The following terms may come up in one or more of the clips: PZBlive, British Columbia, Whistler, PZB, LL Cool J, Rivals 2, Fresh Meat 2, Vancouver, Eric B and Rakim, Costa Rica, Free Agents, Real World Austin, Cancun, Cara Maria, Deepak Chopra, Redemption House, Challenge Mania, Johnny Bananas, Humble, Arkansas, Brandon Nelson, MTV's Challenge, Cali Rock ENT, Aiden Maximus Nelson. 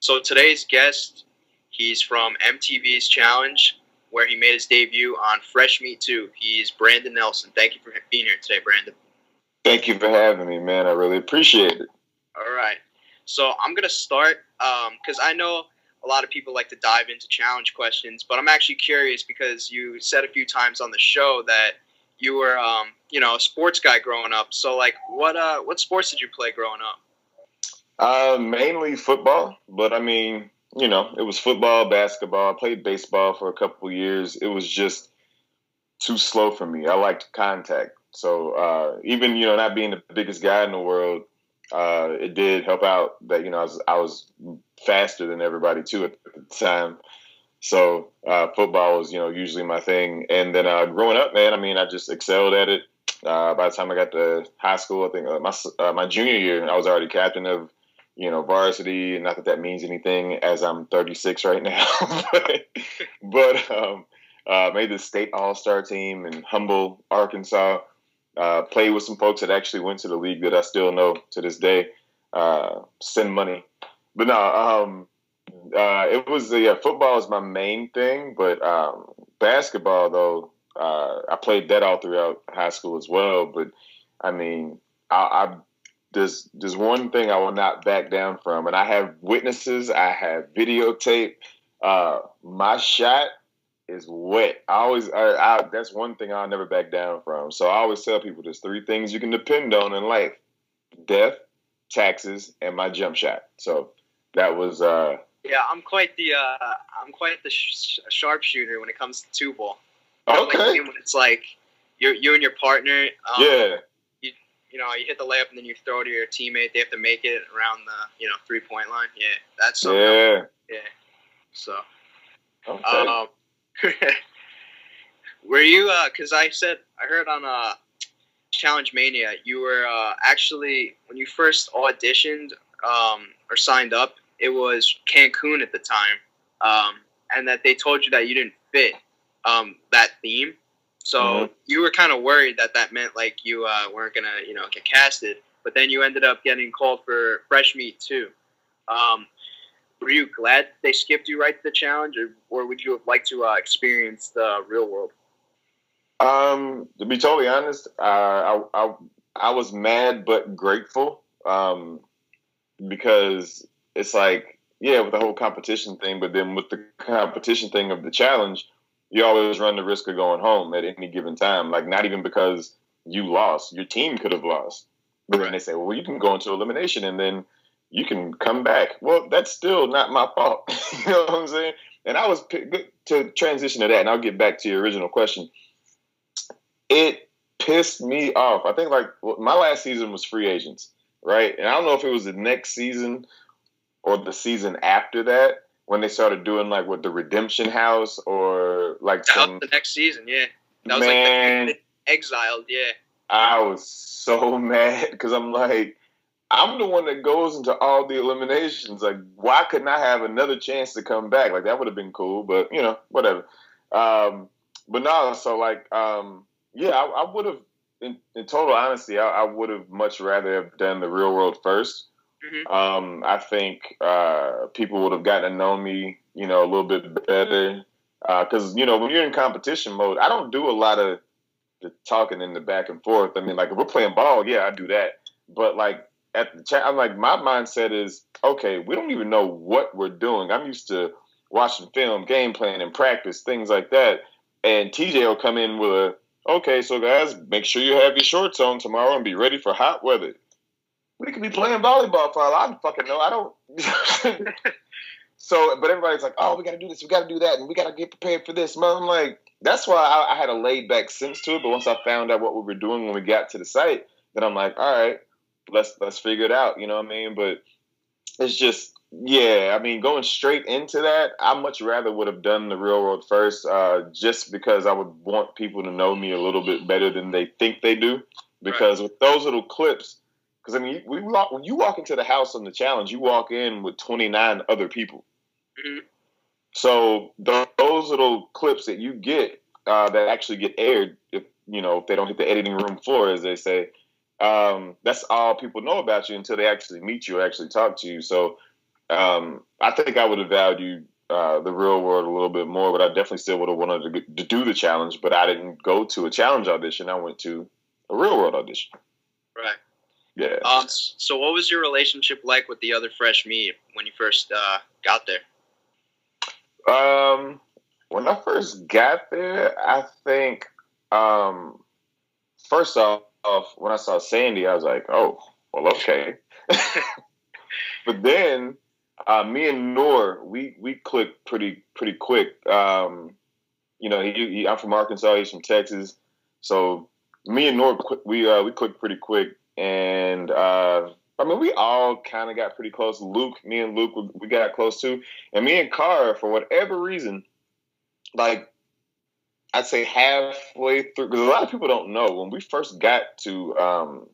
So today's guest, he's from MTV's Challenge, where he made his debut on Fresh Meat 2. He's Brandon Nelson. Thank you for being here today, Brandon. Thank you for having me, man. I really appreciate it. All right. So I'm going to start because I know a lot of people like to dive into challenge questions, but I'm actually curious because you said a few times on the show that you were, a sports guy growing up. So, like, what sports did you play growing up? Mainly football, but I mean, you know, it was football, basketball. I played baseball for a couple of years. It was just too slow for me. I liked contact. So even, you know, not being the biggest guy in the world, it did help out that, you know, I was faster than everybody, too, at the time. So football was, you know, usually my thing. And then growing up, man, I mean, I just excelled at it. By the time I got to high school, I think my junior year, I was already captain of, you know, varsity. Not that that means anything as I'm 36 right now. but made the state all-star team in Humble, Arkansas. Played with some folks that actually went to the league that I still know to this day. Send money. But no, it was, football is my main thing. But basketball, though, I played that all throughout high school as well. But, I mean, there's one thing I will not back down from. And I have witnesses. I have videotape. My shot is wet. That's one thing I'll never back down from. So I always tell people there's three things you can depend on in life: death, taxes, and my jump shot. So that was I'm quite the sharpshooter when it comes to two ball. Okay. Like, when it's like you and your partner, you hit the layup and then you throw it to your teammate. They have to make it around the 3-point line. Yeah, that's something. Yeah. So. Okay. Were you? Because I heard on Challenge Mania you were actually, when you first auditioned or signed up, it was Cancun at the time, and that they told you that you didn't fit that theme. So mm-hmm. you were kind of worried that meant like you weren't gonna get casted. But then you ended up getting called for Fresh Meat 2. Were you glad they skipped you right to the challenge, or would you have liked to experience the real world? To be totally honest, I was mad but grateful because it's like, yeah, with the whole competition thing, but then with the competition thing of the challenge, you always run the risk of going home at any given time. Like, not even because you lost. Your team could have lost. But then they say, well, you can go into elimination and then you can come back. Well, that's still not my fault. You know what I'm saying? And I was, to transition to that, and I'll get back to your original question, it pissed me off. I think, like, my last season was Free Agents, right? And I don't know if it was the next season or the season after that when they started doing, like, with the Redemption House or, like, the next season, yeah. That was, man, like, Exiled, yeah. I was so mad because I'm like, I'm the one that goes into all the eliminations. Like, why couldn't I have another chance to come back? Like, that would have been cool, but, you know, whatever. But no, so, like, I would have, in total honesty, I would have much rather have done the real world first. Mm-hmm. I think people would have gotten to know me, you know, a little bit better. Because, you know, when you're in competition mode, I don't do a lot of the talking in the back and forth. I mean, like, if we're playing ball, yeah, I do that. But, like, I'm like, my mindset is, okay, we don't even know what we're doing. I'm used to watching film, game plan, and practice, things like that. And TJ will come in with a, okay, so guys, make sure you have your shorts on tomorrow and be ready for hot weather. We could be playing volleyball for all I fucking know. I don't. So, but everybody's like, oh, we got to do this, we got to do that, and we got to get prepared for this. I'm like, that's why I had a laid back sense to it. But once I found out what we were doing when we got to the site, then I'm like, all right. Let's figure it out, you know what I mean? But it's just, yeah, I mean, going straight into that, I much rather would have done the real world first just because I would want people to know me a little bit better than they think they do. Because with those little clips, because, I mean, when you walk into the house on the challenge, you walk in with 29 other people. Mm-hmm. So those little clips that you get that actually get aired, if they don't hit the editing room floor, as they say, that's all people know about you until they actually meet you or actually talk to you. So I think I would have valued the real world a little bit more, but I definitely still would have wanted to do the challenge, but I didn't go to a challenge audition. I went to a real world audition. Right. Yeah. So what was your relationship like with the other Fresh Meat when you first got there? When I first got there, I think, first off, when I saw Sandy, I was like, oh, well, okay. But then me and Noor, we clicked pretty quick. I'm from Arkansas, he's from Texas. So me and Noor, we clicked pretty quick. And we all kind of got pretty close. Me and Luke, we got close too. And me and Cara, for whatever reason, like I'd say halfway through, because a lot of people don't know, when we first got to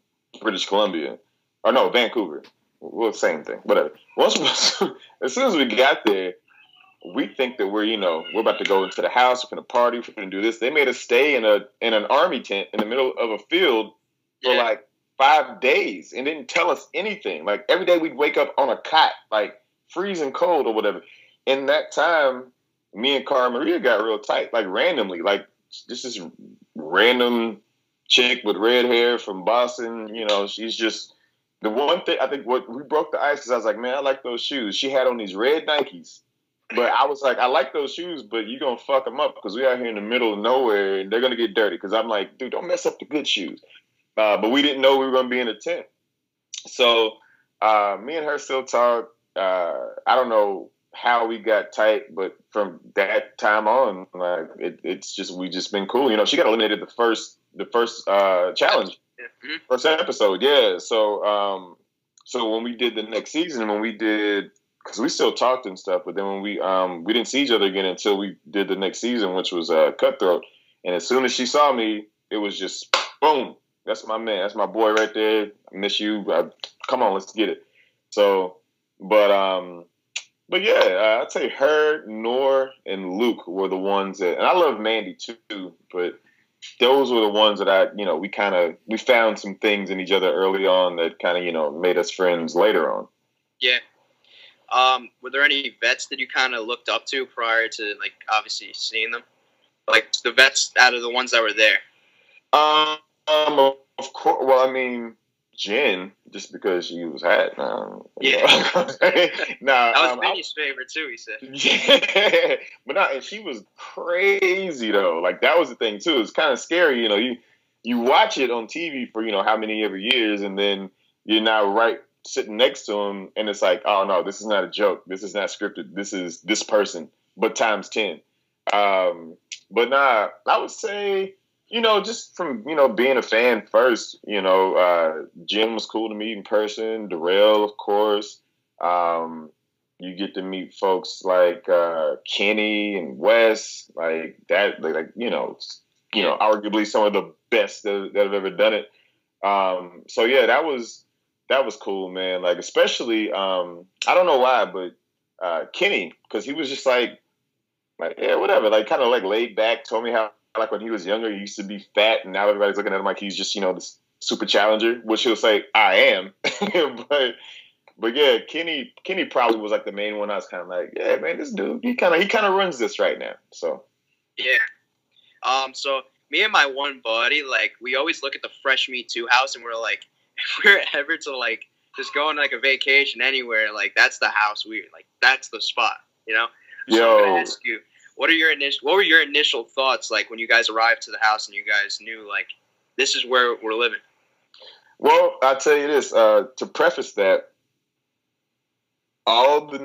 British Columbia, or no, Vancouver, well, same thing, whatever. As soon as we got there, we think that we're about to go into the house, we're going to party, we're going to do this. They made us stay in an army tent in the middle of a field for like 5 days and didn't tell us anything. Like every day we'd wake up on a cot, like freezing cold or whatever. In that time, me and Cara Maria got real tight, like randomly, like this is random chick with red hair from Boston. She's just the one thing, I think what we broke the ice is I was like, man, I like those shoes. She had on these red Nikes, but I was like, I like those shoes, but you're going to fuck them up because we out here in the middle of nowhere and they're going to get dirty. Cause I'm like, dude, don't mess up the good shoes. But we didn't know we were going to be in a tent. So me and her still talk. I don't know how we got tight, but from that time on, like it's just we just been cool. She got eliminated the first challenge, first episode, yeah. So so when we did the next season, because we still talked and stuff, but then when we didn't see each other again until we did the next season, which was Cutthroat. And as soon as she saw me, it was just boom. That's my man. That's my boy right there. I miss you. Come on, let's get it. So, but yeah, I'd say her, Noor, and Luke were the ones that, and I love Mandy too, but those were the ones that we found some things in each other early on that kind of, made us friends later on. Yeah. Were there any vets that you kind of looked up to prior to, like, obviously seeing them? Like, the vets out of the ones that were there? Of course. Well, I mean, Jen, just because she was hot. That was Vinny's favorite too. He said. Yeah, but no, and she was crazy though. Like that was the thing too. It's kind of scary, You watch it on TV for how many every years, and then you're now right sitting next to him, and it's like, oh no, this is not a joke. This is not scripted. This is this person, but times 10. But nah, I would say. Just from, being a fan first, Jim was cool to meet in person. Darrell, of course. You get to meet folks like Kenny and Wes, like that, like, arguably some of the best that have ever done it. So, yeah, that was cool, man. Like, especially, I don't know why, but Kenny, because he was just like, yeah, whatever, like kind of like laid back, told me how. Like when he was younger, he used to be fat, and now everybody's looking at him like he's just, this super challenger, which he'll say, I am. but yeah, Kenny probably was like the main one. I was kind of like, yeah, man, this dude, he kind of runs this right now. So yeah. So me and my one buddy, like we always look at the Fresh Meat 2 house, and we're like, if we're ever to like just go on like a vacation anywhere, like that's the house we like. That's the spot, So I'm gonna ask you. What were your initial thoughts like when you guys arrived to the house and you guys knew like this is where we're living? Well, I'll tell you this. To preface that, all the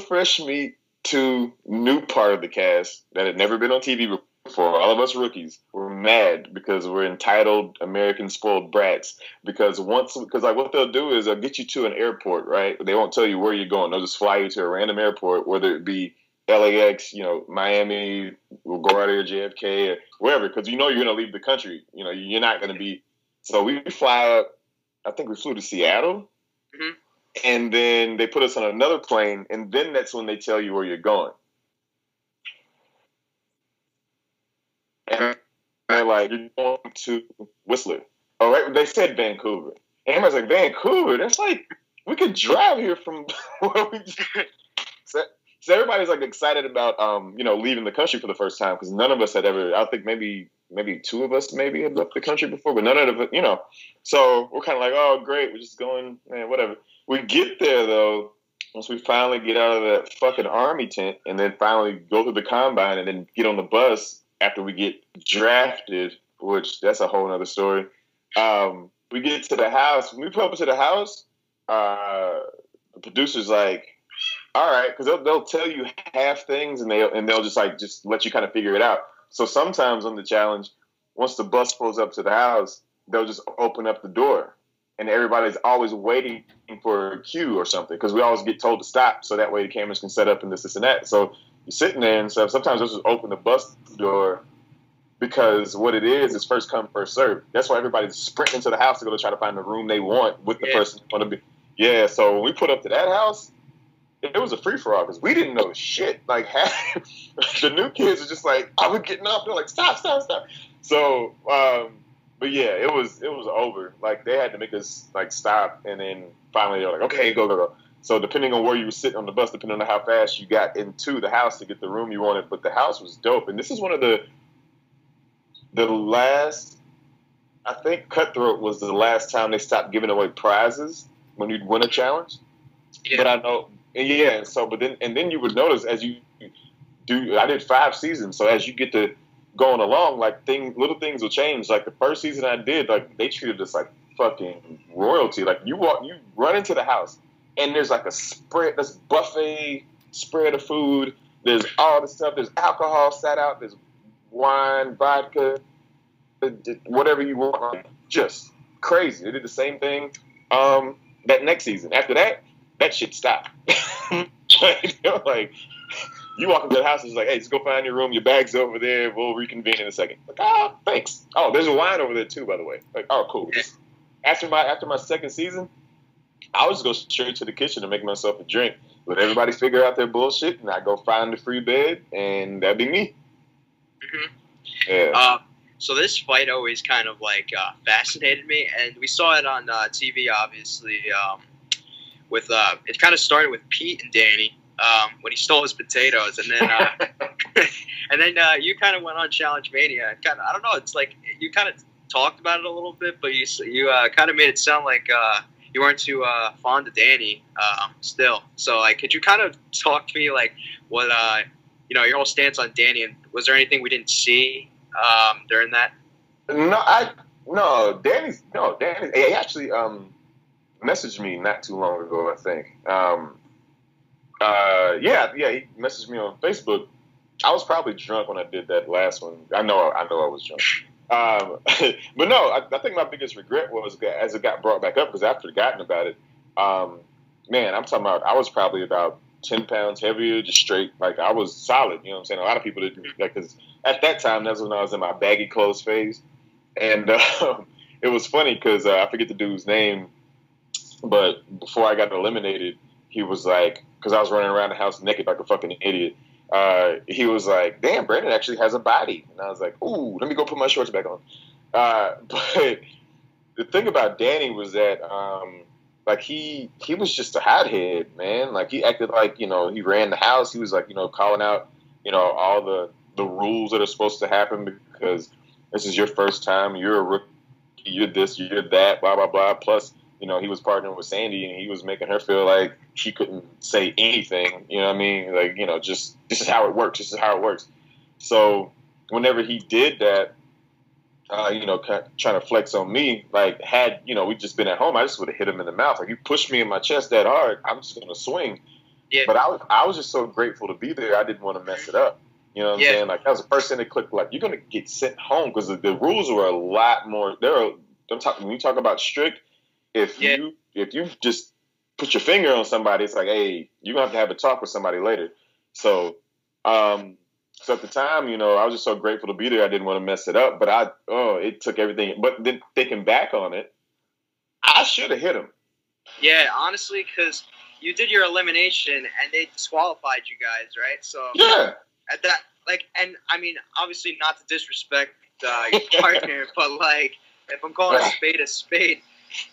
Fresh Meat 2 new part of the cast that had never been on TV before, all of us rookies, were mad because we're entitled American spoiled brats. Because like what they'll do is they'll get you to an airport, right? They won't tell you where you're going. They'll just fly you to a random airport, whether it be LAX, Miami, we'll go out here, JFK, or wherever, because you're going to leave the country. You're not going to be. So we fly up. I think we flew to Seattle, and then they put us on another plane, and then that's when they tell you where you're going. And they're like, you're going to Whistler. All right, they said Vancouver. And everybody's like, Vancouver? That's like, we could drive here from where we did. So everybody's like excited about, leaving the country for the first time, because none of us had ever, I think maybe two of us maybe had left the country before, but none of us, So we're kind of like, oh, great, we're just going, man, whatever. We get there, though, once we finally get out of that fucking army tent and then finally go through the combine and then get on the bus after we get drafted, which that's a whole other story. We get to the house. When we pull up to the house, the producer's like, all right, because they'll tell you half things and they'll just let you kind of figure it out. So sometimes on the challenge, once the bus pulls up to the house, they'll just open up the door, and everybody's always waiting for a cue or something, because we always get told to stop so that way the cameras can set up and this and that. So you're sitting there and stuff. Sometimes they'll just open the bus door, because what it is first come, first serve. That's why everybody's sprinting to the house to go to try to find the room they want with the person they want to be. Yeah, so when we put up to that house, it was a free-for-all, because we didn't know shit. Like, the new kids are just like, I was getting up. They're like, stop. So, but yeah, it was over. Like, they had to make us, like, stop, and then finally they're like, okay, go. So depending on where you were sitting on the bus, depending on how fast you got into the house to get the room you wanted. But the house was dope. And this is one of the last, I think Cutthroat was the last time they stopped giving away prizes when you'd win a challenge. Yeah. But I know, but then you would notice as you do, I did 5 seasons. So as you get to going along, like little things will change. Like the first season I did, like they treated us like fucking royalty. Like you run into the house, and there's like a spread, this buffet spread of food. There's all this stuff. There's alcohol sat out. There's wine, vodka, whatever you want. Like, just crazy. They did the same thing that next season. After that, that shit stopped. like, you walk into the house and it's like, hey, just go find your room. Your bag's over there. We'll reconvene in a second. Like, oh, thanks. Oh, there's a wine over there too, by the way. Like, oh, cool. After my second season, I would just go straight to the kitchen and make myself a drink. Let everybody figure out their bullshit, and I go find the free bed, and that'd be me. Mm-hmm. Yeah. So this fight always kind of fascinated me, and we saw it on TV, obviously. It kind of started with Pete and Danny when he stole his potatoes, and then you kind of went on Challenge Mania. I don't know. It's like you kind of talked about it a little bit, but you kind of made it sound like. You weren't too fond of Danny still. So, could you kind of talk to me, what, your whole stance on Danny, and was there anything we didn't see during that? No, Danny, he actually messaged me not too long ago, I think. He messaged me on Facebook. I was probably drunk when I did that last one. I know I was drunk. But no, I think my biggest regret was as it got brought back up, because I'd forgotten about it. I'm talking about, I was probably about 10 pounds heavier, just straight. Like, I was solid, you know what I'm saying? A lot of people didn't, because at that time, that's when I was in my baggy clothes phase. And it was funny because I forget the dude's name, but before I got eliminated, he was like, because I was running around the house naked like a fucking idiot. He was like, damn, Brandon actually has a body. And I was like, ooh, let me go put my shorts back on. But the thing about Danny was that, he was just a hothead, man. Like, he acted like, he ran the house. He was like, calling out, all the rules that are supposed to happen, because this is your first time. You're a rookie. You're this, you're that, blah, blah, blah. Plus, he was partnering with Sandy, and he was making her feel like she couldn't say anything. You know what I mean? Like, just this is how it works. This is how it works. So whenever he did that, trying to flex on me, had we'd just been at home, I just would have hit him in the mouth. Like, you pushed me in my chest that hard, I'm just going to swing. Yeah. But I was just so grateful to be there. I didn't want to mess it up. You know what I'm saying? Like, that was the first thing that clicked. Like, you're going to get sent home, because the rules were a lot more. When you talk about strict, if you just put your finger on somebody, it's like, hey, you're going to have a talk with somebody later. So, so at the time, I was just so grateful to be there. I didn't want to mess it up, but it took everything. But then thinking back on it, I should have hit him. Yeah, honestly, because you did your elimination and they disqualified you guys, right? So yeah. At that like, and I mean, obviously not to disrespect your partner, but like, if I'm calling a spade,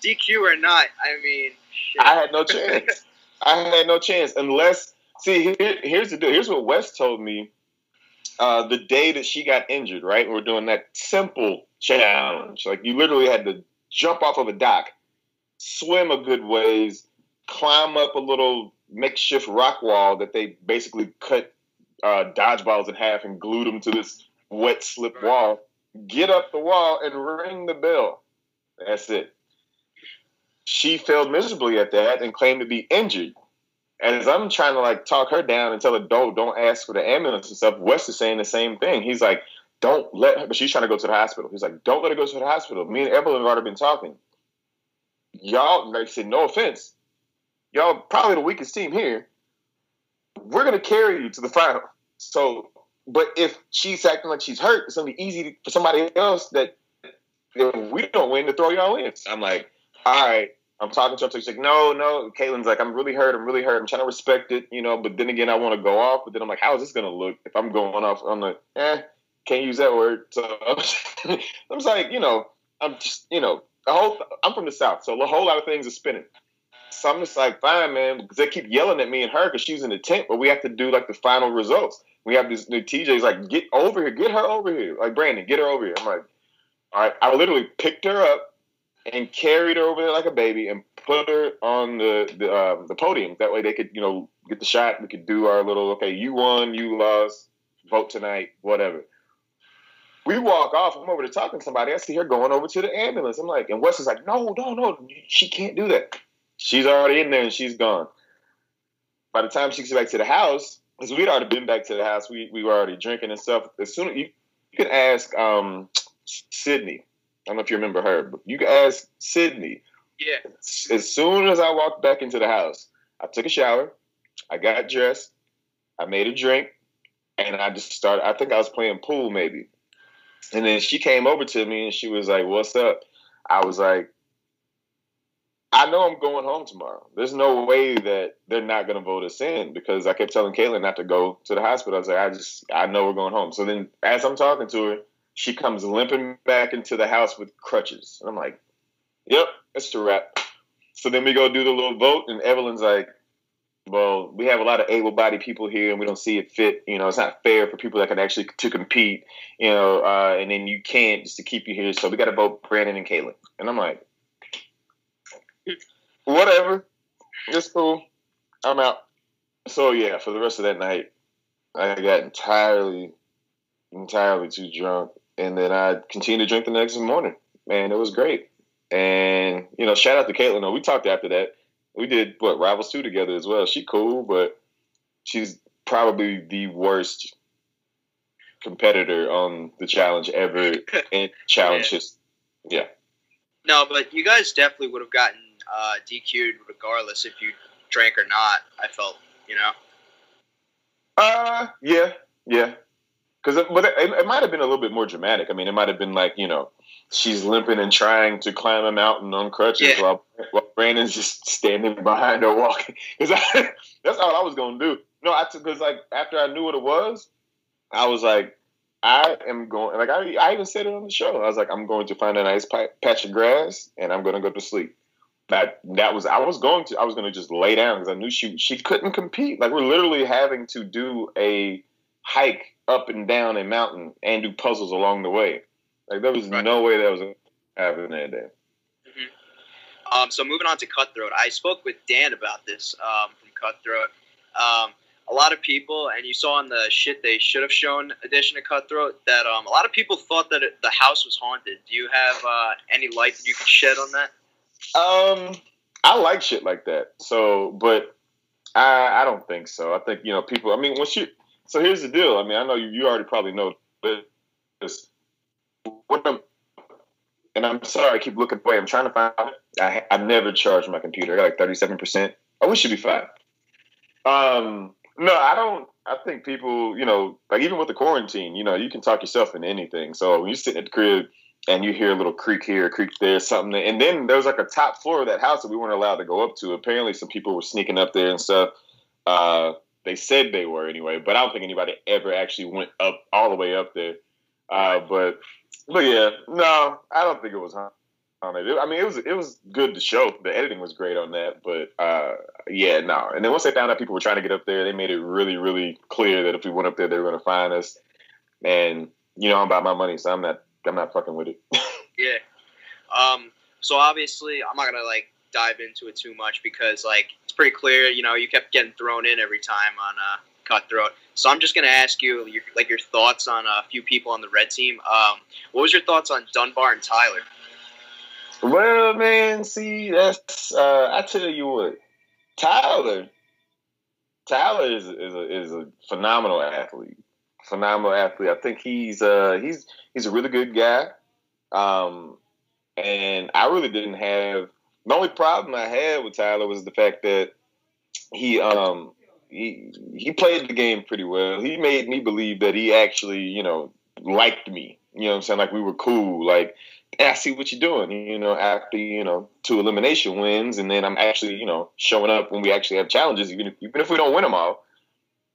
DQ or not, I mean, shit. I had no chance. Unless, see, here's the deal. Here's what Wes told me the day that she got injured, right? We were doing that simple challenge. Like, you literally had to jump off of a dock, swim a good ways, climb up a little makeshift rock wall that they basically cut dodgeballs in half and glued them to this wet slip wall, get up the wall and ring the bell. That's it. She failed miserably at that and claimed to be injured. As I'm trying to like talk her down and tell her, don't ask for the ambulance and stuff, Wes is saying the same thing. He's like, don't let her, but she's trying to go to the hospital. He's like, don't let her go to the hospital. Me and Evelyn have already been talking. Y'all, like I said, no offense. Y'all probably the weakest team here. We're going to carry you to the final. So, but if she's acting like she's hurt, it's going to be easy for somebody else that if we don't win to throw y'all in. I'm like, all right. I'm talking to her. She's like, no. Caitlin's like, I'm really hurt. I'm trying to respect it, you know, but then again, I want to go off. But then I'm like, how is this going to look if I'm going off? I'm like, can't use that word. So I'm just like, you know, I'm just, you know, I'm from the South. So a whole lot of things are spinning. So I'm just like, fine, man, because they keep yelling at me and her because she's in the tent, but we have to do, like, the final results. We have this new TJ's like, get her over here. Like, Brandon, get her over here. I'm like, all right. I literally picked her up and carried her over there like a baby and put her on the podium. That way they could, you know, get the shot. We could do our little, okay, you won, you lost, vote tonight, whatever. We walk off. I'm over there talking to somebody. I see her going over to the ambulance. I'm like, and Wes is like, no. She can't do that. She's already in there and she's gone. By the time she gets back to the house, because we'd already been back to the house, we were already drinking and stuff. As soon as you could ask Sydney, I don't know if you remember her, but you could ask Sydney. Yeah. As soon as I walked back into the house, I took a shower, I got dressed, I made a drink, and I just started. I think I was playing pool maybe, and then she came over to me and she was like, "What's up?" I was like, I know I'm going home tomorrow. There's no way that they're not going to vote us in because I kept telling Caitlin not to go to the hospital. I was like, I know we're going home. So then as I'm talking to her, she comes limping back into the house with crutches. And I'm like, yep, that's the wrap. So then we go do the little vote, and Evelyn's like, well, we have a lot of able-bodied people here, and we don't see it fit. You know, it's not fair for people that can actually to compete, you know, and then you can't just to keep you here. So we got to vote Brandon and Caitlin. And I'm like, whatever, it's cool. I'm out. So yeah, for the rest of that night, I got entirely too drunk, and then I continued to drink the next morning. Man, it was great. And you know, shout out to Caitlin. No, we talked after that. We did Rivals 2 together as well. She cool, but she's probably the worst competitor on the challenge ever in challenges. Yeah. No, but you guys definitely would have gotten DQ'd regardless if you drank or not, I felt, you know? Yeah. But it might have been a little bit more dramatic. I mean, it might have been like, you know, she's limping and trying to climb a mountain on crutches while Brandon's just standing behind her walking. That's all I was going to do. No, because, like, after I knew what it was, I was like, I am going, like, I even said it on the show. I was like, I'm going to find a nice patch of grass, and I'm going to go to sleep. I was going to just lay down because I knew she couldn't compete. Like, we're literally having to do a hike up and down a mountain and do puzzles along the way. Like, there was no way that was happening that day. Mm-hmm. So moving on to Cutthroat, I spoke with Dan about this from Cutthroat. A lot of people, and you saw in the shit they should have shown edition of Cutthroat, that a lot of people thought that the house was haunted. Do you have any light that you could shed on that? I like shit like that. So, but I don't think so. I think, you know, people, I mean, so here's the deal. I mean, I know you already probably know this. And I'm sorry, I keep looking away. I'm trying to find out. I never charge my computer. I got like 37%. Oh, we should be fine. No, I don't. I think people, you know, like even with the quarantine, you know, you can talk yourself into anything. So when you sit at the crib, and you hear a little creak here, creak there, something. And then there was like a top floor of that house that we weren't allowed to go up to. Apparently some people were sneaking up there and stuff. They said they were anyway, but I don't think anybody ever actually went up all the way up there. But yeah, no, I don't think it was haunted. I mean, it was good to show. The editing was great on that, but yeah, no. And then once they found out people were trying to get up there, they made it really, really clear that if we went up there, they were going to find us. And you know, I'm about my money, so I'm not fucking with it. Yeah. So obviously, I'm not gonna dive into it too much because it's pretty clear. You know, you kept getting thrown in every time on Cutthroat. So I'm just gonna ask you your thoughts on a few people on the red team. What was your thoughts on Dunbar and Tyler? Well, man, see, that's I tell you what, Tyler is a phenomenal athlete. I think he's a really good guy. And I really didn't have – the only problem I had with Tyler was the fact that he played the game pretty well. He made me believe that he actually, you know, liked me. You know what I'm saying? Like, we were cool. Like, I see what you're doing, you know, after, you know, 2 elimination wins. And then I'm actually, you know, showing up when we actually have challenges, even if we don't win them all.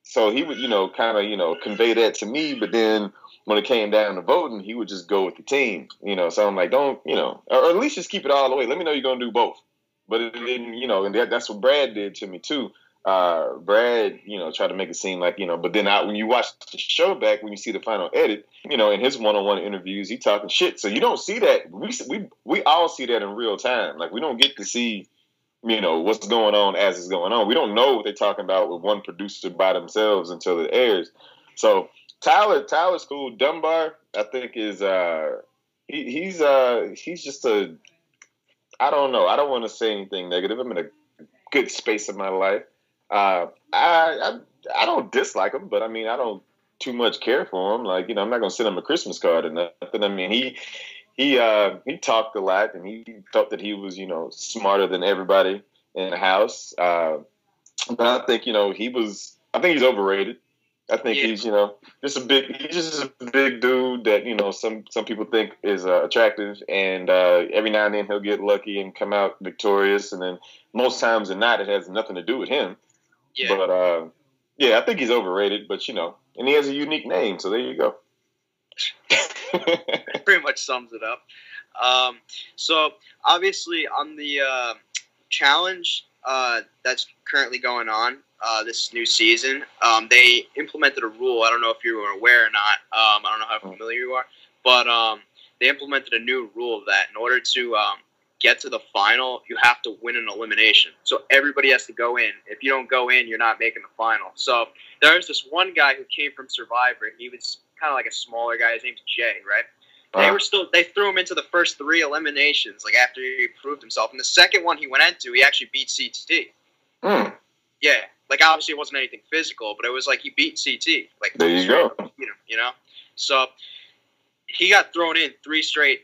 So he would, you know, kind of, you know, convey that to me. But then when it came down to voting, he would just go with the team, you know. So I'm like, don't, you know, or at least just keep it all the way. Let me know you're going to do both. But it didn't, you know, and that's what Brad did to me too. Brad, you know, tried to make it seem like, you know, but then when you watch the show back, when you see the final edit, you know, in his one-on-one interviews, he talking shit. So you don't see that. We all see that in real time. Like, we don't get to see, you know, what's going on as it's going on. We don't know what they're talking about with one producer by themselves until it airs. So Tyler's cool. Dunbar, I think, is he's just a, I don't know. I don't want to say anything negative. I'm in a good space of my life. I don't dislike him, but I mean, I don't too much care for him. Like, you know, I'm not gonna send him a Christmas card or nothing. I mean, he talked a lot, and he felt that he was, you know, smarter than everybody in the house. But I think, you know, I think he's overrated. I think he's, you know, he's just a big dude that, you know, some people think is attractive, and every now and then he'll get lucky and come out victorious, and then most times than not, it has nothing to do with him. Yeah. But yeah, I think he's overrated, but, you know, and he has a unique name, so there you go. Pretty much sums it up. So obviously on the challenge that's currently going on this new season, they implemented a rule. I don't know if you were aware or not. I don't know how familiar you are, but they implemented a new rule that in order to get to the final, you have to win an elimination. So everybody has to go in. If you don't go in, you're not making the final. So there's this one guy who came from Survivor. He was kind of like a smaller guy. His name's Jay, right? They threw him into the first 3 eliminations, like, after he proved himself. And the second one he went into, he actually beat CT. Mm. Yeah. Like, obviously it wasn't anything physical, but it was like he beat CT. Like, there you go. You know? So he got thrown in 3 straight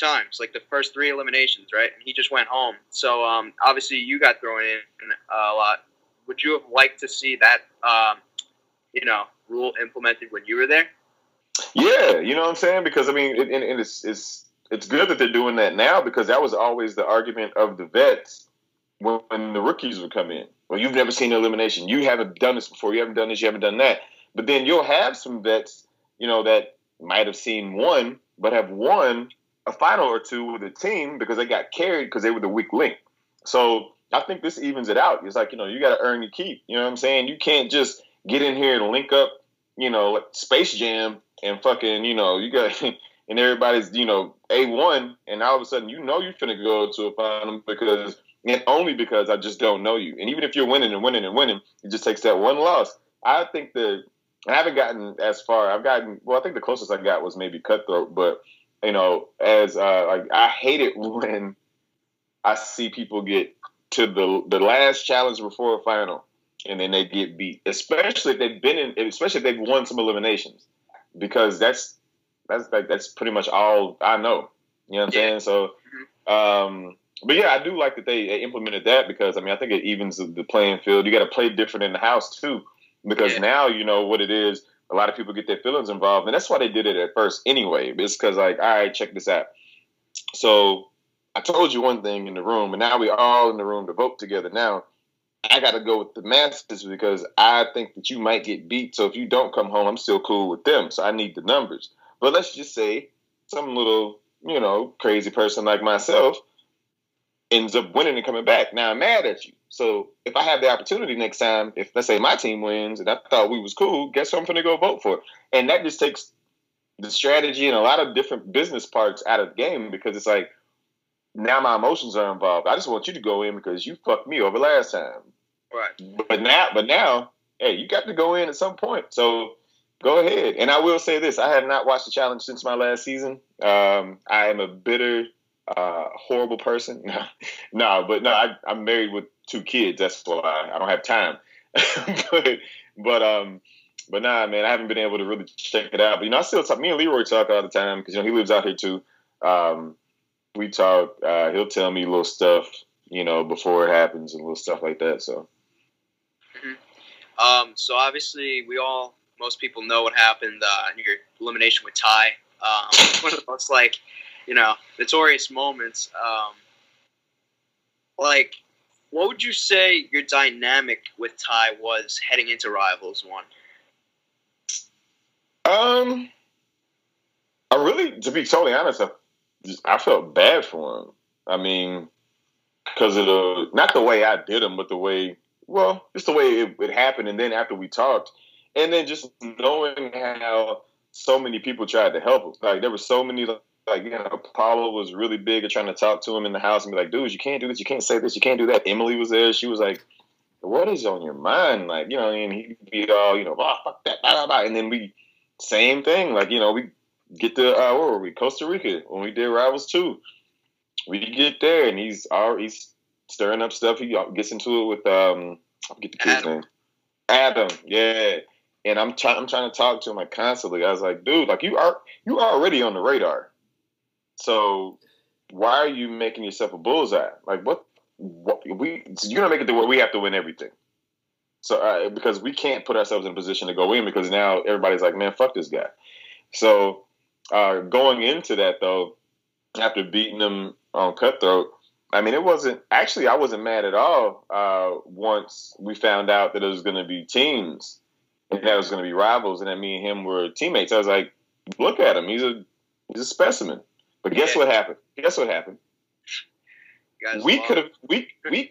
times, like the first 3 eliminations, right? And he just went home. So, obviously you got thrown in a lot. Would you have liked to see that, you know, rule implemented when you were there? Yeah, you know what I'm saying? Because, I mean, it's good that they're doing that now, because that was always the argument of the vets when the rookies would come in. Well, you've never seen an elimination. You haven't done this before. You haven't done this. You haven't done that. But then you'll have some vets, you know, that might have seen one, but have won a final or two with a team because they got carried because they were the weak link. So I think this evens it out. It's like, you know, you got to earn your keep. You know what I'm saying? You can't just get in here and link up, you know, like Space Jam, and fucking, you know, you got, and everybody's, you know, A1, and all of a sudden, you know, you're finna go to a final because, and only because I just don't know you. And even if you're winning and winning and winning, it just takes that one loss. I think that, I haven't gotten as far. I think the closest I got was maybe Cutthroat, but, you know, as, I hate it when I see people get to the last challenge before a final, and then they get beat, especially if they've won some eliminations. Because that's pretty much all I know. You know what I'm saying? So, but yeah, I do like that they implemented that, because I mean, I think it evens the playing field. You got to play different in the house too, because now you know what it is. A lot of people get their feelings involved, and that's why they did it at first anyway. It's because, like, all right, check this out. So I told you one thing in the room, and now we all in the room to vote together now. I got to go with the masses because I think that you might get beat. So if you don't come home, I'm still cool with them. So I need the numbers. But let's just say some little, you know, crazy person like myself ends up winning and coming back. Now I'm mad at you. So if I have the opportunity next time, if let's say my team wins and I thought we was cool, guess who I'm going to go vote for? And that just takes the strategy and a lot of different business parts out of the game because it's like, now my emotions are involved. I just want you to go in because you fucked me over last time. Right. But now, hey, you got to go in at some point. So go ahead. And I will say this. I have not watched the challenge since my last season. I am a bitter, horrible person. I'm married with 2 kids. That's why I don't have time. But nah, man, I haven't been able to really check it out. But, you know, I still talk. Me and Leroy talk all the time because, you know, he lives out here too. We talk, he'll tell me little stuff, you know, before it happens and little stuff like that, so. Mm-hmm. So obviously most people know what happened in your elimination with Ty. One of the most, like, you know, notorious moments. Like, what would you say your dynamic with Ty was heading into Rivals 1? I really, to be totally honest, I felt bad for him. I mean, because of not the way I did him, but the way it happened. And then after we talked, and then just knowing how so many people tried to help him. Like, there were so many, like, you know, Paula was really big at trying to talk to him in the house and be like, dude, you can't do this, you can't say this, you can't do that. Emily was there. She was like, what is on your mind? Like, you know, and he'd be all, you know, oh, fuck that, blah, blah, blah. And then same thing. Like, you know, we get to where were we? Costa Rica when we did Rivals 2. We get there and he's stirring up stuff. He gets into it with I forget the kid's name. Adam, yeah. And I'm trying to talk to him like constantly. I was like, dude, like you are already on the radar. So why are you making yourself a bullseye? Like what you're gonna make it to where we have to win everything. So because we can't put ourselves in a position to go in because now everybody's like, man, fuck this guy. So. Going into that, though, after beating them on Cutthroat, I mean, I wasn't mad at all once we found out that it was going to be teams and that it was going to be rivals and that me and him were teammates. I was like, look at him. He's a specimen. But guess what happened? We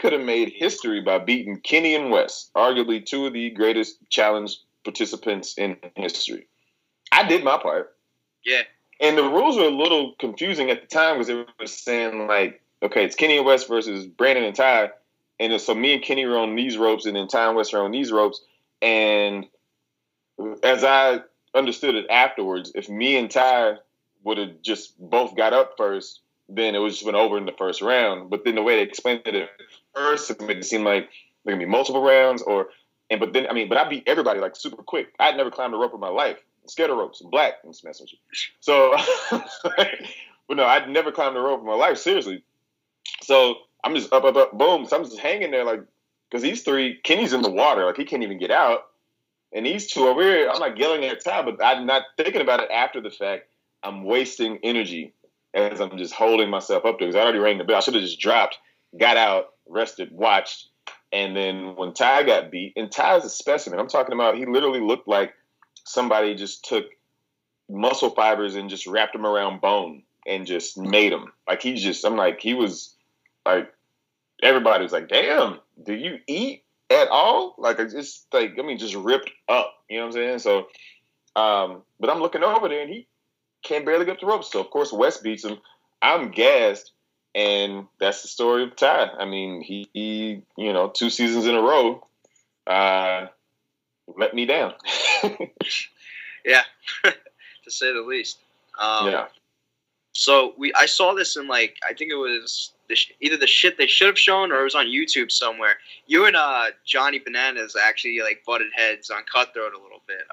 could have made history by beating Kenny and Wes, arguably two of the greatest challenge participants in history. I did my part. Yeah. And the rules were a little confusing at the time because they were saying, like, okay, it's Kenny and West versus Brandon and Ty. And so me and Kenny were on these ropes, and then Ty and West were on these ropes. And as I understood it afterwards, if me and Ty would have just both got up first, then it was just went over in the first round. But then the way they explained it at first, it made it seem like there can be multiple rounds. But I beat everybody, like, super quick. I'd never climbed a rope in my life. Scared of ropes, black, and messing with you. So, but no, I'd never climbed a rope in my life, seriously. So I'm just up, up, up, boom. So I'm just hanging there, like, because these three, Kenny's in the water, like he can't even get out, and these two over here, I'm like yelling at Ty, but I'm not thinking about it after the fact. I'm wasting energy as I'm just holding myself up there because I already rang the bell. I should have just dropped, got out, rested, watched, and then when Ty got beat, and Ty's a specimen. I'm talking about he literally looked like somebody just took muscle fibers and just wrapped them around bone and just made them. Like, he was, like, everybody was like, damn, do you eat at all? Like, it's just, like, I mean, just ripped up. You know what I'm saying? So, but I'm looking over there, and he can't barely get up the ropes. So, of course, Wes beats him. I'm gassed, and that's the story of Ty. I mean, he you know, 2 seasons in a row, let me down. Yeah, to say the least. Yeah. So I saw this in, like, I think it was either the shit they should have shown or it was on YouTube somewhere. You and Johnny Bananas actually, like, butted heads on Cutthroat a little bit.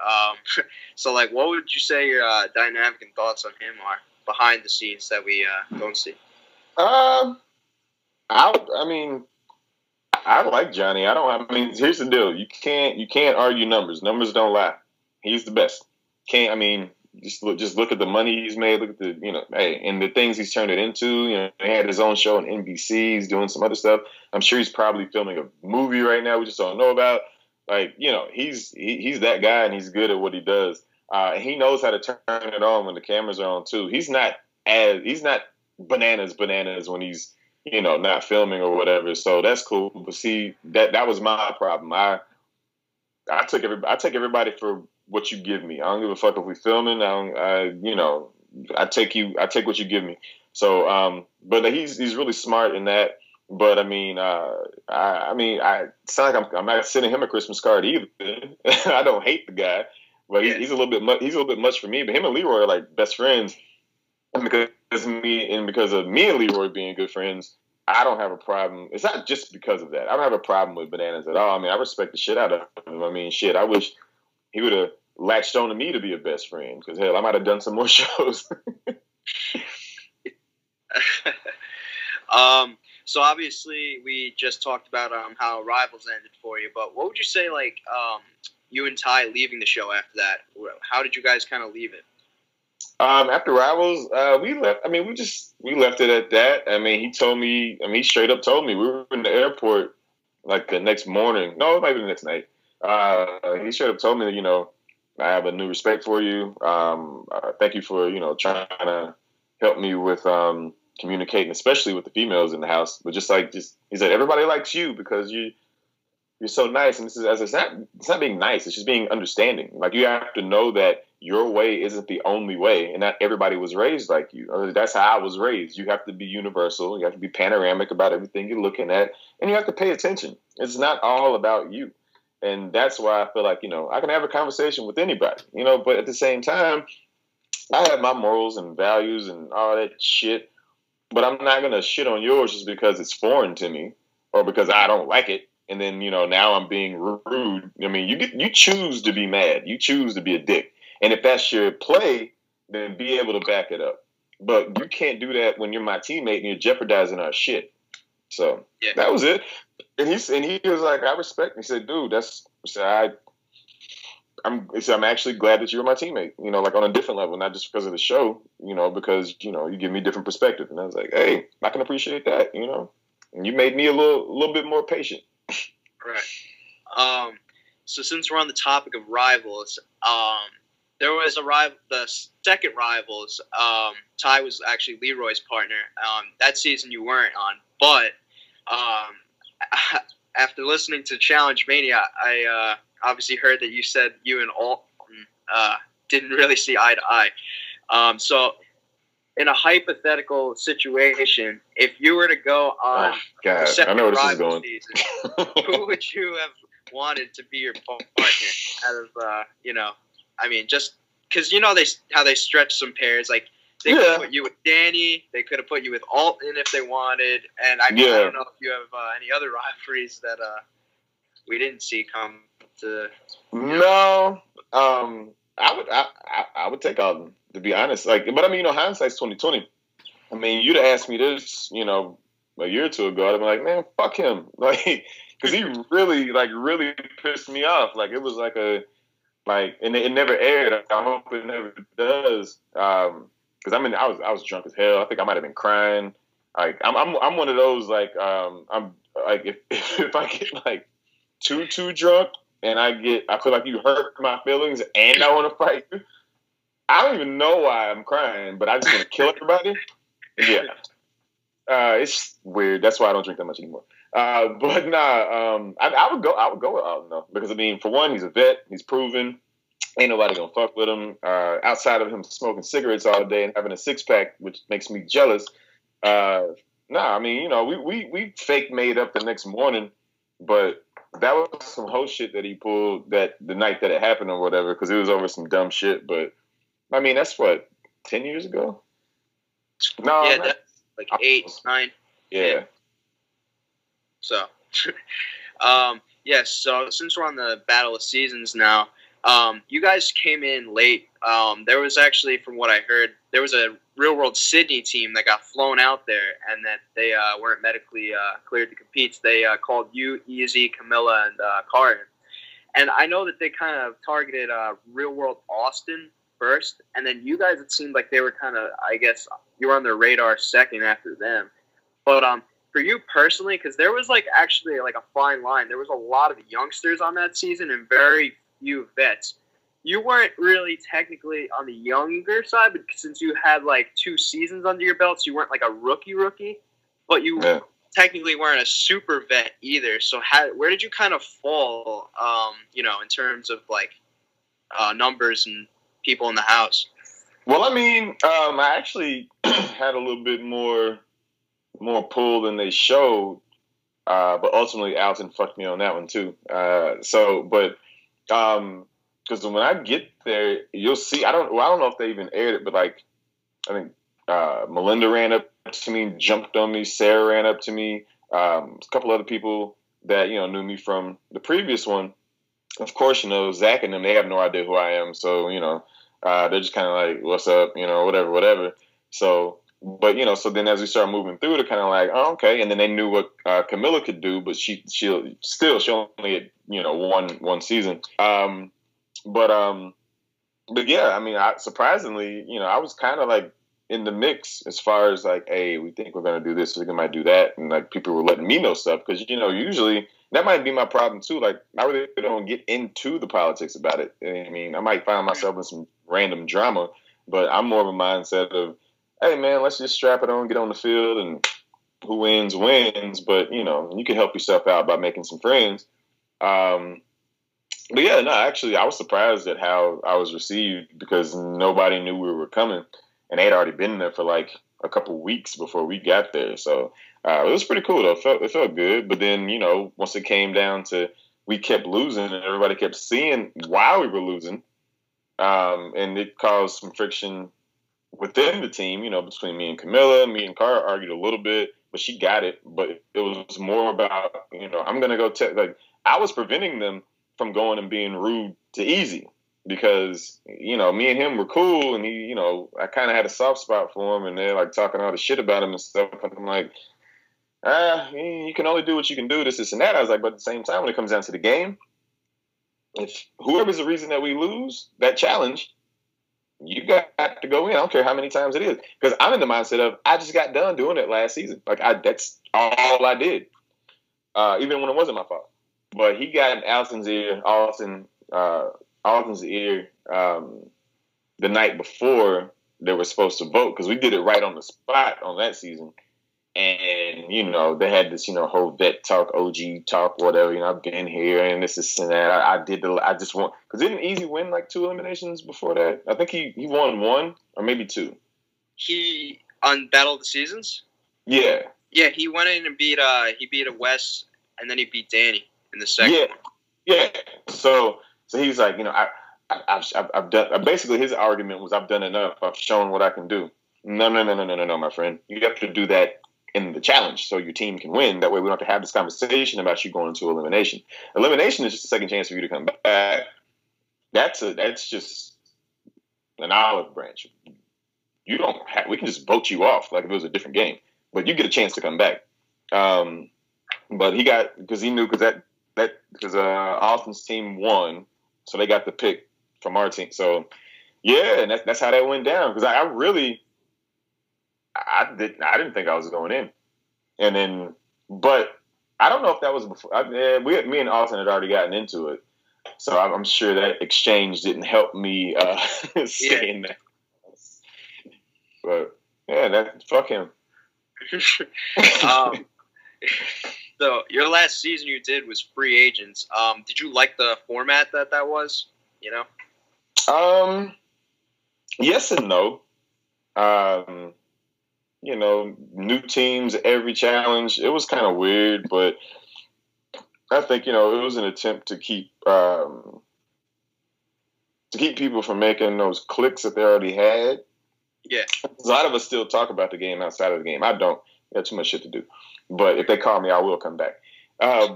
So, like, what would you say your dynamic and thoughts on him are behind the scenes that we don't see? I like Johnny. Here's the deal. You can't argue numbers. Numbers don't lie. He's the best. just look at the money he's made. Look at the, you know, hey, and the things he's turned it into. You know, he had his own show on NBC. He's doing some other stuff. I'm sure he's probably filming a movie right now we just don't know about. Like, you know, he's that guy, and he's good at what he does. He knows how to turn it on when the cameras are on too. He's not bananas when he's, you know, not filming or whatever. So that's cool. But see, that was my problem. I take everybody for what you give me. I don't give a fuck if we filming. I take what you give me. So, but he's really smart in that. But I mean, it's not like I'm not sending him a Christmas card either. I don't hate the guy, but he's a little bit much for me. But him and Leroy are like best friends, and because of me and Leroy being good friends, I don't have a problem. It's not just because of that. I don't have a problem with bananas at all. I mean, I respect the shit out of him. I mean, shit, I wish he would have latched on to me to be a best friend, because, hell, I might have done some more shows. So, obviously, we just talked about how Rivals ended for you, but what would you say, like, you and Ty leaving the show after that? How did you guys kind of leave it? After Rivals, we left it at that. I mean, he straight up told me. We were in the airport like the next morning. No, it might be the next night. He straight up told me that, you know, I have a new respect for you. Thank you for, you know, trying to help me with communicating, especially with the females in the house. But he said, everybody likes you because you're so nice. And this is, it's not being nice. It's just being understanding. Like, you have to know that your way isn't the only way, and not everybody was raised like you. That's how I was raised. You have to be universal. You have to be panoramic about everything you're looking at, and you have to pay attention. It's not all about you. And that's why I feel like, you know, I can have a conversation with anybody, you know, but at the same time, I have my morals and values and all that shit, but I'm not going to shit on yours just because it's foreign to me or because I don't like it. And then, you know, now I'm being rude. I mean, you choose to be mad. You choose to be a dick. And if that's your play, then be able to back it up. But you can't do that when you're my teammate and you're jeopardizing our shit. So That was it. And he was like, I respect. He said, dude, I'm actually glad that you're my teammate. You know, like on a different level, not just because of the show. You know, because, you know, you give me a different perspective. And I was like, hey, I can appreciate that. You know, and you made me a little bit more patient. Right. So since we're on the topic of Rivals, there was the second Rivals. Ty was actually Leroy's partner. That season you weren't on. But after listening to Challenge Mania, I obviously heard that you said you and Alton didn't really see eye to eye. So in a hypothetical situation, if you were to go on the second Rivals season, who would you have wanted to be your partner out of, you know, I mean, just because, you know, how they stretch some pairs. Like, they could have put you with Danny. They could have put you with Alton if they wanted. And I don't know if you have any other rivalries that we didn't see come to. No. I would take Alton, to be honest. Like, but, I mean, you know, hindsight's 20/20. I mean, you'd have asked me this, you know, a year or two ago. I'd have been like, man, fuck him. Like, because he really pissed me off. Like, it was like a... Like, and it never aired. I hope it never does. Because I was drunk as hell. I think I might have been crying. Like, I'm one of those, like, I'm like, if I get like too drunk and I feel like you hurt my feelings and I want to fight you. I don't even know why I'm crying, but I just want to kill everybody. Yeah, it's weird. That's why I don't drink that much anymore. But nah, I would go with Alton, though, because I mean, for one, he's a vet, he's proven, ain't nobody gonna fuck with him, outside of him smoking cigarettes all day and having a six pack, which makes me jealous. Nah, I mean, you know, we fake made up the next morning, but that was some whole shit that he pulled that the night that it happened or whatever, because it was over some dumb shit. But I mean, that's what, 10 years ago? No, yeah, that's like 8, 9. Yeah. So, so since we're on the Battle of Seasons now, you guys came in late. There was actually, from what I heard, there was a Real World Sydney team that got flown out there and that they weren't medically cleared to compete. They called you, Easy, Camilla, and Karin. And I know that they kind of targeted Real World Austin first, and then you guys, it seemed like they were kind of, I guess, you were on their radar second after them. But for you personally, because there was like actually like a fine line. There was a lot of youngsters on that season and very few vets. You weren't really technically on the younger side, but since you had like 2 seasons under your belts, you weren't like a rookie, but you technically weren't a super vet either. So where did you kind of fall, in terms of like numbers and people in the house? Well, I mean, I actually had a little bit more pull than they showed, but ultimately Alton fucked me on that one too. Because when I get there, you'll see. I don't know if they even aired it, but like, I think Melinda ran up to me, jumped on me. Sarah ran up to me. A couple other people that knew me from the previous one. Of course, Zach and them, they have no idea who I am. So they're just kind of like, "What's up?" Whatever. So, but so then as we start moving through, they're kind of like, "Oh, okay." And then they knew what Camilla could do, but she only had one season. But yeah, I mean, surprisingly, I was kind of like in the mix as far as like, hey, we think we're going to do this, we might do that. And like people were letting me know stuff because, usually that might be my problem too. Like I really don't get into the politics about it. I mean, I might find myself in some random drama, but I'm more of a mindset of, hey man, let's just strap it on, get on the field and who wins, wins. But, you can help yourself out by making some friends. But yeah, no, actually, I was surprised at how I was received because nobody knew we were coming, and they'd already been there for like a couple weeks before we got there. So it was pretty cool, though. It felt good. But then, once it came down to we kept losing and everybody kept seeing why we were losing, and it caused some friction within the team, between me and Camilla. Me and Cara argued a little bit, but she got it. But it was more about, I'm going to go I was preventing them from going and being rude to Easy because, me and him were cool and he, I kind of had a soft spot for him and they're like talking all the shit about him and stuff. And I'm like, you can only do what you can do, this and that. I was like, but at the same time, when it comes down to the game, if whoever's the reason that we lose that challenge, you got to go in. I don't care how many times it is. Because I'm in the mindset of, I just got done doing it last season. Like that's all I did. Even when it wasn't my fault. But he got in Alton's ear the night before they were supposed to vote because we did it right on the spot on that season. And, they had this, whole vet talk, OG talk, whatever, I've been here and this and that. I just won. Because didn't Easy win like 2 eliminations before that? I think he won 1 or maybe 2. He, on Battle of the Seasons? Yeah. Yeah, he went in and beat a Wes and then he beat Danny. In the second, yeah. So he's like, I've done. Basically, his argument was, I've done enough. I've shown what I can do. No, my friend. You have to do that in the challenge so your team can win. That way, we don't have to have this conversation about you going to elimination. Elimination is just a second chance for you to come back. That's just an olive branch. We can just vote you off like if it was a different game, but you get a chance to come back. But he got because Austin's team won, so they got the pick from our team. So yeah, and that's how that went down. Because I didn't think I was going in, and then but I don't know if that was before. Me and Austin had already gotten into it, so I'm sure that exchange didn't help me stay in there. But yeah, fuck him. So your last season you did was Free Agents. Did you like the format that was? Yes and no. New teams every challenge. It was kind of weird, but I think it was an attempt to keep people from making those clicks that they already had. Yeah, a lot of us still talk about the game outside of the game. I don't. Got too much shit to do. But if they call me, I will come back. So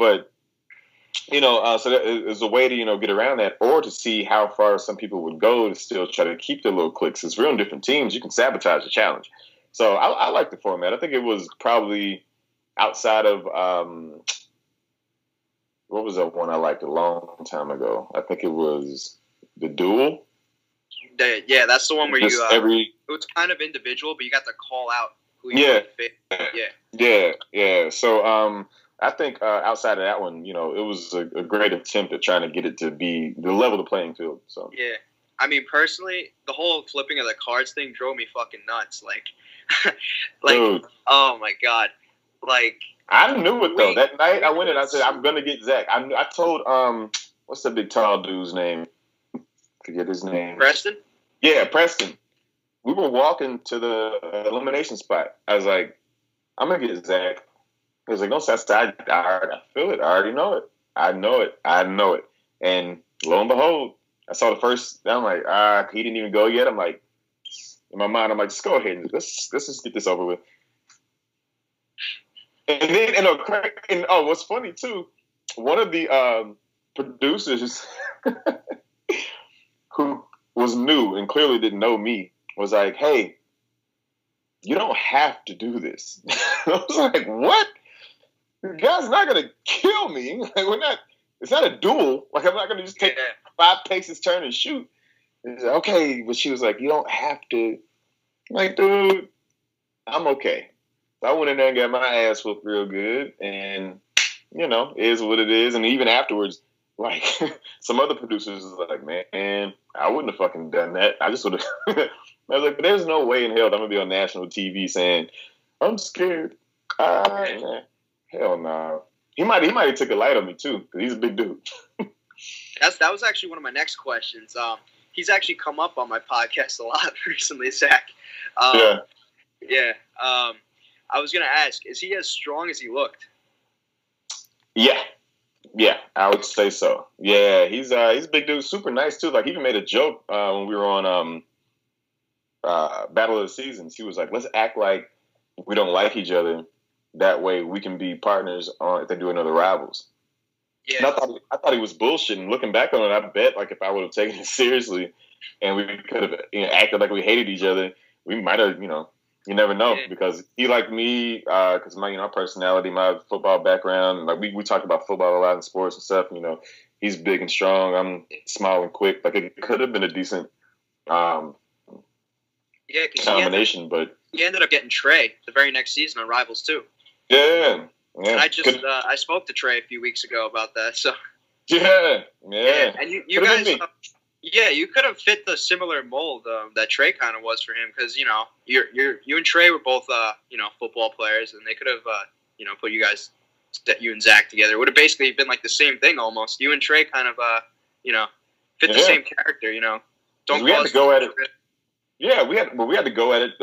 it was a way to, get around that or to see how far some people would go to still try to keep their little clicks. It's real in different teams. You can sabotage the challenge. So I like the format. I think it was probably outside of what was that one I liked a long time ago? I think it was The Duel. Yeah, that's the one where just you it was kind of individual, but you got to call out who you want to fit. Yeah. So I think outside of that one, you know, it was a great attempt at trying to get it to be the level of the playing field. So yeah, I mean, personally, the whole flipping of the cards thing drove me fucking nuts. Like, dude. Oh my god, like I knew it though. That night I went and I said, I'm gonna get Zach. I told what's the big tall dude's name? Forget his name. Preston? Yeah, Preston. We were walking to the elimination spot. I was like, I'm going to get Zach. He was like, no, I feel it. I already know it. I know it. And lo and behold, I saw the first. I'm like, he didn't even go yet. I'm like, in my mind, I'm like, just go ahead and let's just get this over with. And then, and what's funny too, one of the producers who was new and clearly didn't know me, was like, hey, you don't have to do this. I was like, what? The guy's not going to kill me. Like, it's not a duel. Like, I'm not going to just take 5 takes his turn and shoot. And like, okay, but she was like, you don't have to. I'm like, dude, I'm okay. So I went in there and got my ass whooped real good, and, you know, it is what it is. And even afterwards, like, some other producers was like, man, I wouldn't have fucking done that. I just would have. I was like, there's no way in hell that I'm going to be on national TV saying, I'm scared. Hell no. He might have took a light on me, too, because he's a big dude. That was actually one of my next questions. He's actually come up on my podcast a lot recently, Zach. I was going to ask, is he as strong as he looked? Yeah. Yeah, I would say so. Yeah, he's a big dude, super nice too. Like, he even made a joke when we were on Battle of the Seasons. He was like, "Let's act like we don't like each other. That way, we can be partners if they do another Rivals." Yeah, I thought he was bullshitting. Looking back on it, I bet like if I would have taken it seriously and we could have acted like we hated each other, we might have. You know, you never know because he liked me because my personality, my football background, like we talk about football a lot in sports and stuff. You know, he's big and strong. I'm small and quick. Like it could have been a decent combination, but he ended up getting Trey the very next season on Rivals 2. Yeah. And I just I spoke to Trey a few weeks ago about that. So yeah. And you guys. Yeah, you could have fit the similar mold that Trey kind of was for him because, you know, you and Trey were both, football players, and they could have, put you and Zach together. It would have basically been like the same thing almost. You and Trey kind of, fit the same character, you know. We had to go at it. Yeah, we had to go at it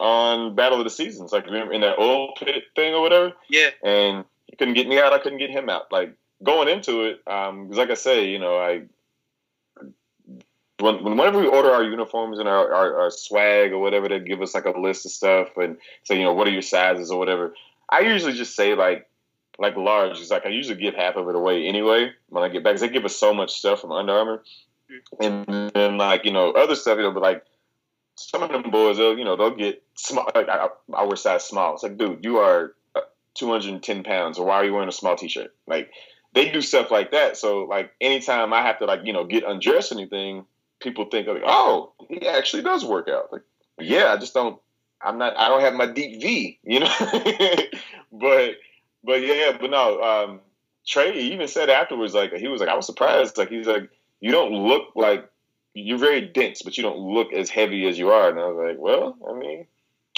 on Battle of the Seasons, like in that old pit thing or whatever. Yeah. And you couldn't get me out. I couldn't get him out. Like, going into it, because like I say, you know, whenever we order our uniforms and our swag or whatever, they give us like a list of stuff and say, you know, what are your sizes or whatever. I usually just say like large. It's like I usually give half of it away anyway when I get back because they give us so much stuff from Under Armour. And then like, you know, other stuff, you know, but like some of them boys, they'll get small. Like I wear size small. It's like, dude, you are 210 pounds or why are you wearing a small T-shirt? Like they do stuff like that. So like anytime I have to like, you know, get undressed or anything, people think, like, oh, he actually does work out. Like, yeah, I don't have my deep V, you know? but no. Trey even said afterwards, like, he was like, I was surprised. Like, he's like, you don't look like, you're very dense, but you don't look as heavy as you are. And I was like, well, I mean,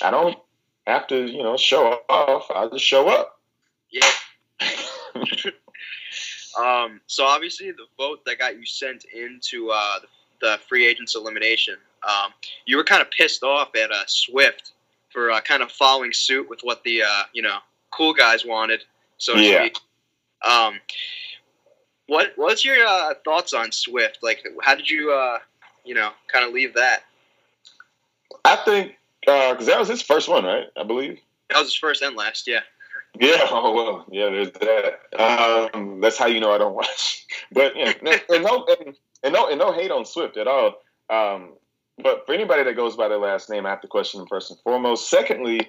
I don't have to, you know, show off. I just show up. Yeah. So obviously the vote that got you sent into the free agents elimination. You were kind of pissed off at Swift for kind of following suit with what the cool guys wanted, so to speak. What's your thoughts on Swift? Like, how did you kind of leave that? I think because that was his first one, right? I believe that was his first and last. Yeah. Yeah, oh well, yeah. There's that. That's how you know I don't watch. But yeah, and no hate on Swift at all. But for anybody that goes by their last name, I have to question him first and foremost. Secondly,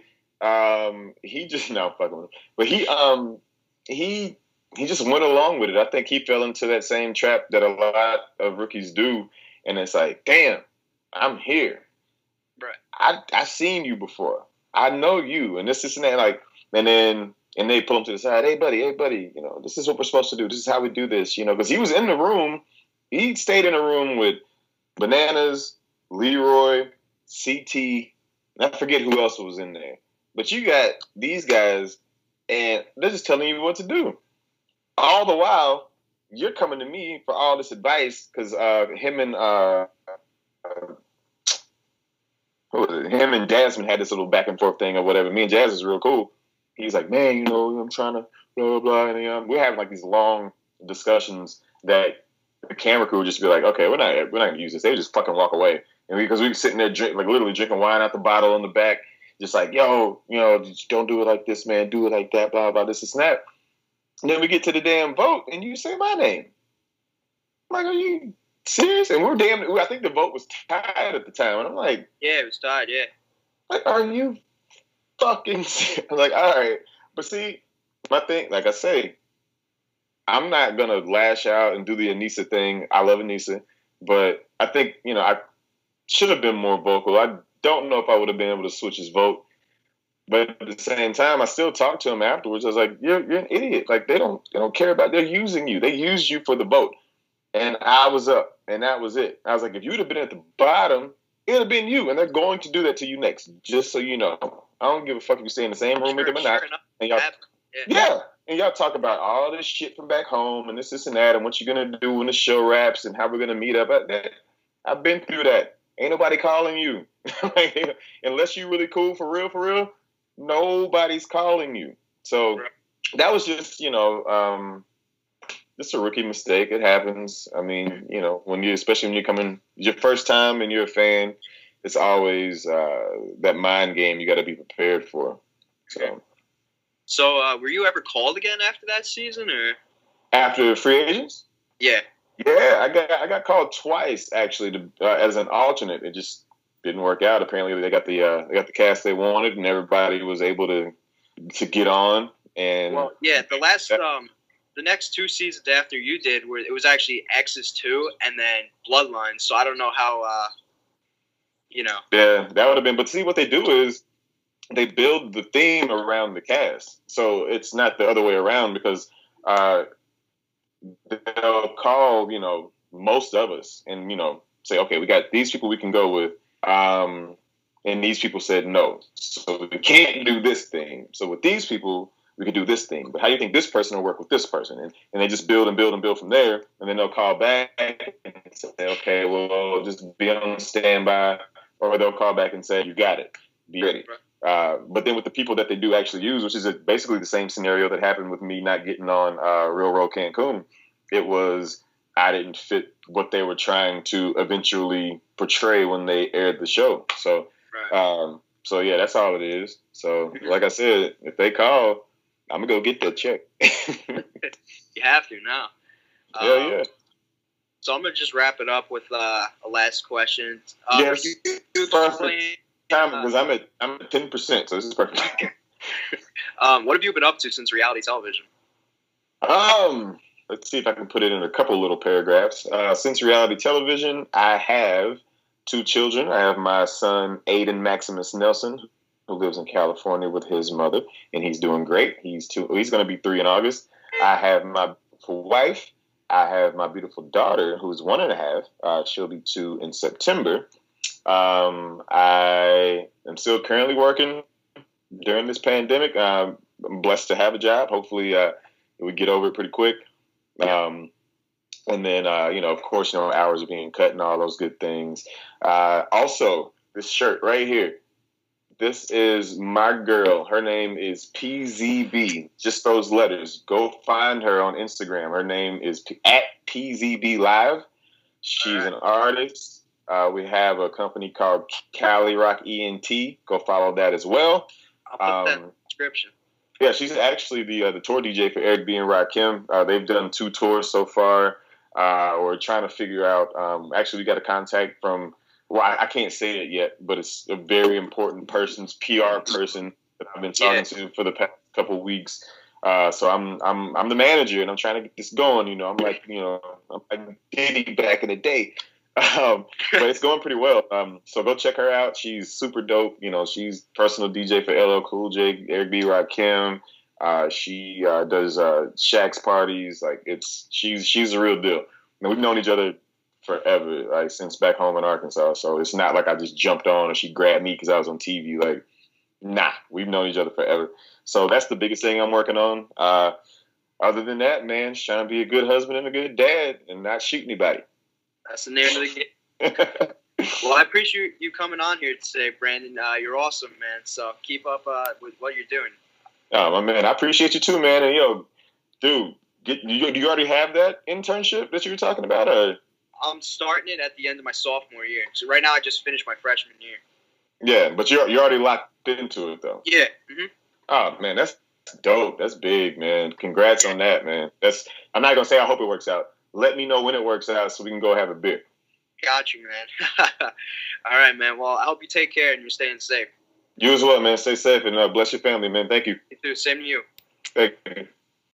he just fucking with him. But he just went along with it. I think he fell into that same trap that a lot of rookies do, and it's like, damn, I'm here. Right. I seen you before. I know you, and this and that. Like, and then they pull him to the side. Hey buddy, you know, this is what we're supposed to do. This is how we do this, you know, because he was in the room. He stayed in a room with Bananas, Leroy, CT, and I forget who else was in there. But you got these guys, and they're just telling you what to do. All the while, you're coming to me for all this advice because him and Jasmine had this little back and forth thing or whatever. Me and Jazz is real cool. He's like, man, you know, I'm trying to blah, blah, blah. And we're having like these long discussions that the camera crew would just be like, okay, we're not going to use this. They would just fucking walk away. And because we were sitting there literally drinking wine out the bottle in the back, just like, yo, you know, don't do it like this, man. Do it like that, blah, blah, this is that. And then we get to the damn vote, and you say my name. I'm like, are you serious? And I think the vote was tied at the time. And I'm like, yeah, it was tied, yeah. Like, are you fucking serious? I'm like, all right. But see, my thing, like I say, I'm not going to lash out and do the Anissa thing. I love Anissa. But I think, you know, I should have been more vocal. I don't know if I would have been able to switch his vote. But at the same time, I still talked to him afterwards. I was like, you're an idiot. Like, they don't care about, they're using you. They used you for the vote. And I was up, and that was it. I was like, if you'd have been at the bottom, it would have been you. And they're going to do that to you next, just so you know. I don't give a fuck if you stay in the same room with them or not. And y'all, yeah. And y'all talk about all this shit from back home and this and that and what you're going to do when the show wraps and how we're going to meet up. I've been through that. Ain't nobody calling you. Like, unless you really cool for real. Nobody's calling you. So that was just, you know, just a rookie mistake. It happens. I mean, you know, especially when you're coming, your first time and you're a fan, it's always that mind game you got to be prepared for. So, were you ever called again after that season, or after Free Agents? Yeah. Yeah, I got called twice actually as an alternate. It just didn't work out. Apparently, they got the cast they wanted, and everybody was able to get on. And well, yeah, the next two seasons after you did, where it was actually X's 2 and then Bloodlines. So I don't know how, you know. Yeah, that would have been. But see, what they do is they build the theme around the cast, so it's not the other way around because they'll call, you know, most of us and, you know, say, okay, we got these people we can go with. And these people said no, so we can't do this thing. So with these people, we could do this thing. But how do you think this person will work with this person? And they just build and build and build from there. And then they'll call back and say, okay, well, just be on standby. Or they'll call back and say, you got it. Be ready. But then with the people that they do actually use, which is basically the same scenario that happened with me not getting on Real World Cancun, it was I didn't fit what they were trying to eventually portray when they aired the show. So, so yeah, that's all it is. So, like I said, if they call, I'm going to go get that check. You have to now. Yeah. So I'm going to just wrap it up with a last question. Yes, perfect. Because I'm at 10%, so this is perfect. What have you been up to since reality television? Let's see if I can put it in a couple little paragraphs. Since reality television, I have 2 children. I have my son, Aiden Maximus Nelson, who lives in California with his mother, and he's doing great. He's going to be 3 in August. I have my beautiful wife. I have my beautiful daughter, who's 1.5. She'll be 2 in September. I am still currently working during this pandemic. I'm blessed to have a job. Hopefully, we get over it pretty quick. And then, you know, of course, you know, hours are being cut and all those good things. Also, this shirt right here. This is my girl. Her name is PZB. Just those letters. Go find her on Instagram. Her name is at PZBlive. She's an artist. We have a company called Cali Rock ENT. Go follow that as well. I'll put that in the description. Yeah, she's actually the tour DJ for Eric B and Rakim. They've done 2 tours so far. We're trying to figure out. Actually, we got a contact from, well, I can't say it yet, but it's a very important PR person that I've been talking to for the past couple weeks. So I'm the manager, and I'm trying to get this going. You know, I'm like Diddy back in the day. But it's going pretty well. So go check her out. She's super dope. You know, she's personal DJ for LL Cool J, Eric B, Rakim. She does Shaq's parties. Like, it's she's a real deal. And we've known each other forever, like since back home in Arkansas. So it's not like I just jumped on and she grabbed me because I was on TV. Like, nah, we've known each other forever. So that's the biggest thing I'm working on. Other than that, man, just trying to be a good husband and a good dad and not shoot anybody. That's the name of the game. Well, I appreciate you coming on here today, Brandon. You're awesome, man. So keep up with what you're doing. Oh, my man. I appreciate you too, man. And, yo, dude, do you already have that internship that you were talking about? Or? I'm starting it at the end of my sophomore year. So right now I just finished my freshman year. Yeah, but you're already locked into it, though. Yeah. Mm-hmm. Oh, man, that's dope. That's big, man. Congrats on that, man. I'm not going to say I hope it works out. Let me know when it works out so we can go have a beer. Got you, man. All right, man. Well, I hope you take care and you're staying safe. You as well, man. Stay safe and bless your family, man. Thank you. You too. Same to you. Thank you.